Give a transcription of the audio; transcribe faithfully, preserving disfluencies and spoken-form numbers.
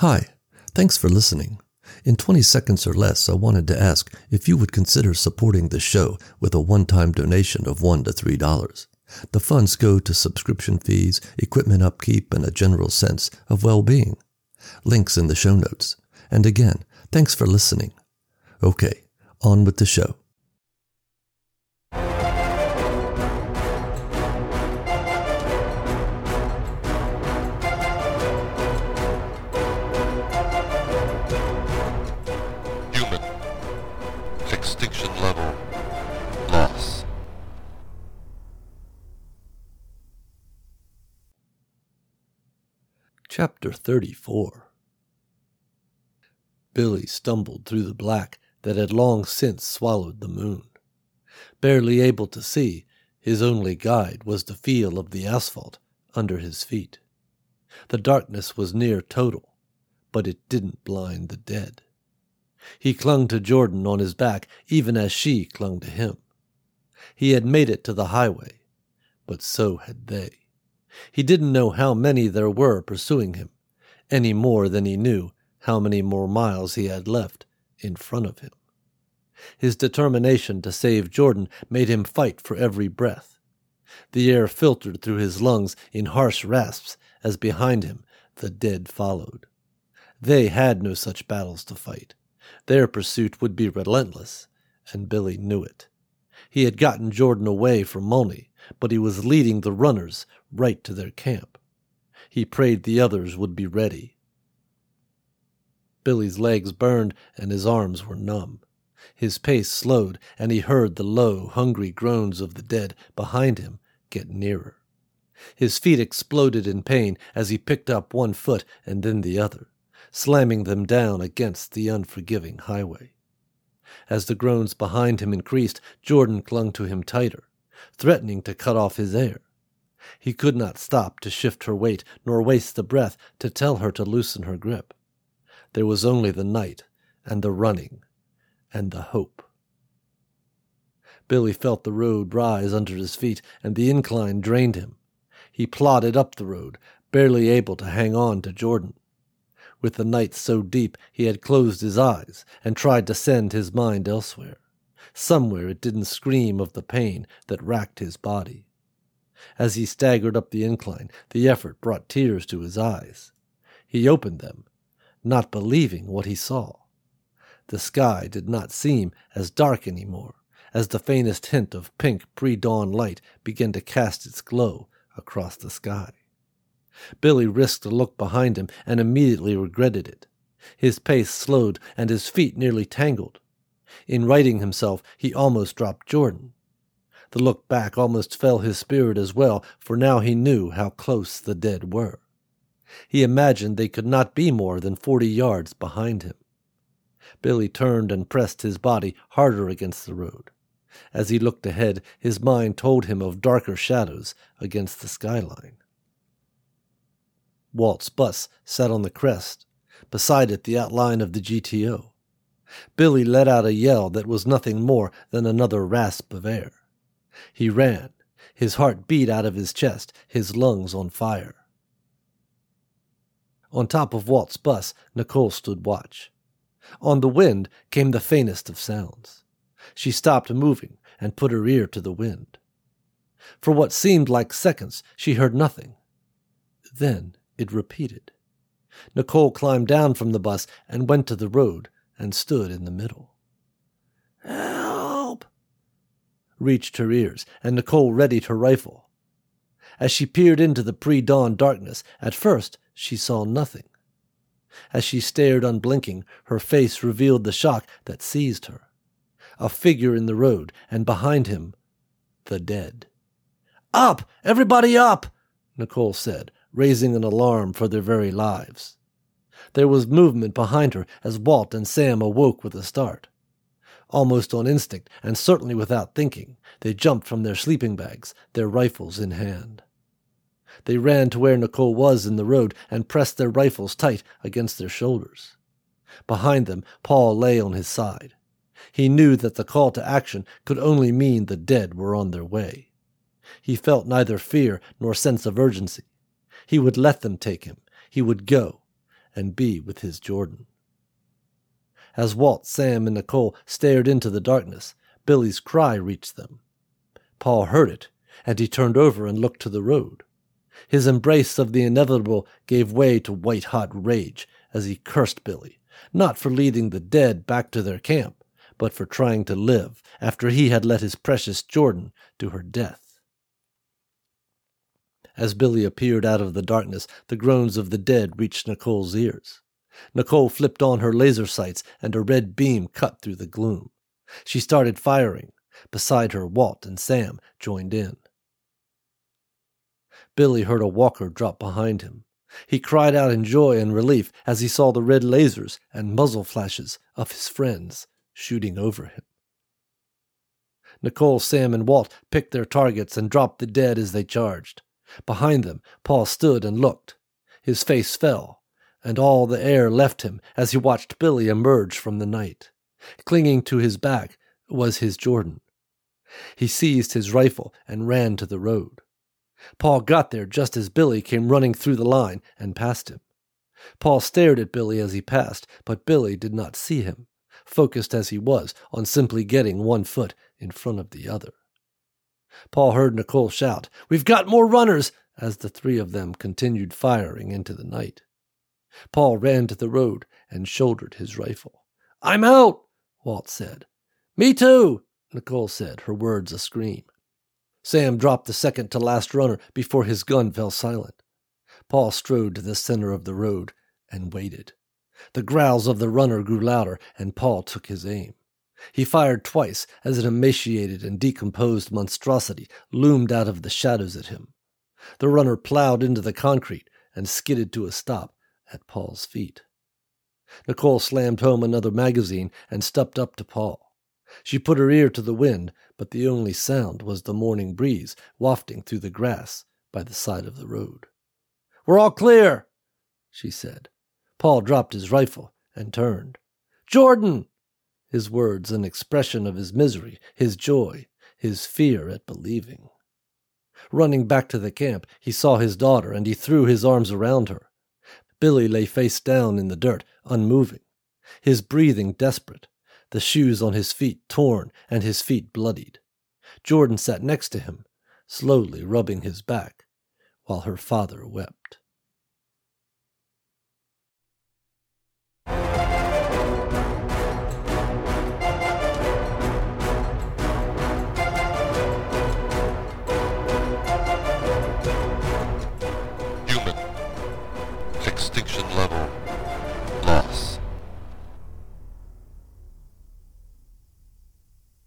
Hi, thanks for listening. In twenty seconds or less, I wanted to ask if you would consider supporting the show with a one-time donation of one dollar to three dollars. The funds go to subscription fees, equipment upkeep, and a general sense of well-being. Links in the show notes. And again, thanks for listening. Okay, on with the show. Chapter thirty-four. Billy stumbled through the black that had long since swallowed the moon. Barely able to see, his only guide was the feel of the asphalt under his feet. The darkness was near total, but it didn't blind the dead. He clung to Jordan on his back, even as she clung to him. He had made it to the highway, but so had they. He didn't know how many there were pursuing him, any more than he knew how many more miles he had left in front of him. His determination to save Jordan made him fight for every breath. The air filtered through his lungs in harsh rasps as behind him the dead followed. They had no such battles to fight. Their pursuit would be relentless, and Billy knew it. He had gotten Jordan away from Molney, but he was leading the runners right to their camp. He prayed the others would be ready. Billy's legs burned and his arms were numb. His pace slowed, and he heard the low, hungry groans of the dead behind him get nearer. His feet exploded in pain as he picked up one foot and then the other, slamming them down against the unforgiving highway. As the groans behind him increased, Jordan clung to him tighter, threatening to cut off his air. He could not stop to shift her weight, nor waste the breath to tell her to loosen her grip. There was only the night, and the running, and the hope. Billy felt the road rise under his feet, and the incline drained him. He plodded up the road, barely able to hang on to Jordan. With the night so deep, he had closed his eyes and tried to send his mind elsewhere. Somewhere it didn't scream of the pain that racked his body. As he staggered up the incline, the effort brought tears to his eyes. He opened them, not believing what he saw. The sky did not seem as dark anymore, as the faintest hint of pink pre-dawn light began to cast its glow across the sky. Billy risked a look behind him and immediately regretted it. His pace slowed and his feet nearly tangled. In righting himself, he almost dropped Jordan. The look back almost fell his spirit as well, for now he knew how close the dead were. He imagined they could not be more than forty yards behind him. Billy turned and pressed his body harder against the road. As he looked ahead, his mind told him of darker shadows against the skyline. Walt's bus sat on the crest, beside it the outline of the G T O. Billy let out a yell that was nothing more than another rasp of air. He ran, his heart beat out of his chest, his lungs on fire. On top of Walt's bus, Nicole stood watch. On the wind came the faintest of sounds. She stopped moving and put her ear to the wind. For what seemed like seconds, she heard nothing. Then it repeated. Nicole climbed down from the bus and went to the road, and stood in the middle. "Help!" reached her ears, and Nicole readied her rifle. As she peered into the pre-dawn darkness, at first she saw nothing. As she stared unblinking, her face revealed the shock that seized her. A figure in the road, and behind him, the dead. "Up! Everybody up!" Nicole said, raising an alarm for their very lives. There was movement behind her as Walt and Sam awoke with a start. Almost on instinct, and certainly without thinking, they jumped from their sleeping bags, their rifles in hand. They ran to where Nicole was in the road and pressed their rifles tight against their shoulders. Behind them, Paul lay on his side. He knew that the call to action could only mean the dead were on their way. He felt neither fear nor sense of urgency. He would let them take him. He would go. and be with his Jordan. As Walt, Sam, and Nicole stared into the darkness, Billy's cry reached them. Paul heard it, and he turned over and looked to the road. His embrace of the inevitable gave way to white-hot rage as he cursed Billy, not for leading the dead back to their camp, but for trying to live after he had let his precious Jordan to her death. As Billy appeared out of the darkness, the groans of the dead reached Nicole's ears. Nicole flipped on her laser sights, and a red beam cut through the gloom. She started firing. Beside her, Walt and Sam joined in. Billy heard a walker drop behind him. He cried out in joy and relief as he saw the red lasers and muzzle flashes of his friends shooting over him. Nicole, Sam, and Walt picked their targets and dropped the dead as they charged. Behind them, Paul stood and looked. His face fell, and all the air left him as he watched Billy emerge from the night. Clinging to his back was his Jordan. He seized his rifle and ran to the road. Paul got there just as Billy came running through the line and past him. Paul stared at Billy as he passed, but Billy did not see him, focused as he was on simply getting one foot in front of the other. Paul heard Nicole shout, "We've got more runners!" as the three of them continued firing into the night. Paul ran to the road and shouldered his rifle. "I'm out," Walt said. "Me too," Nicole said, her words a scream. Sam dropped the second-to-last runner before his gun fell silent. Paul strode to the center of the road and waited. The growls of the runner grew louder, and Paul took his aim. He fired twice as an emaciated and decomposed monstrosity loomed out of the shadows at him. The runner plowed into the concrete and skidded to a stop at Paul's feet. Nicole slammed home another magazine and stepped up to Paul. She put her ear to the wind, but the only sound was the morning breeze wafting through the grass by the side of the road. "We're all clear," she said. Paul dropped his rifle and turned. "Jordan!" His words an expression of his misery, his joy, his fear at believing. Running back to the camp, he saw his daughter, and he threw his arms around her. Billy lay face down in the dirt, unmoving, his breathing desperate, the shoes on his feet torn and his feet bloodied. Jordan sat next to him, slowly rubbing his back, while her father wept.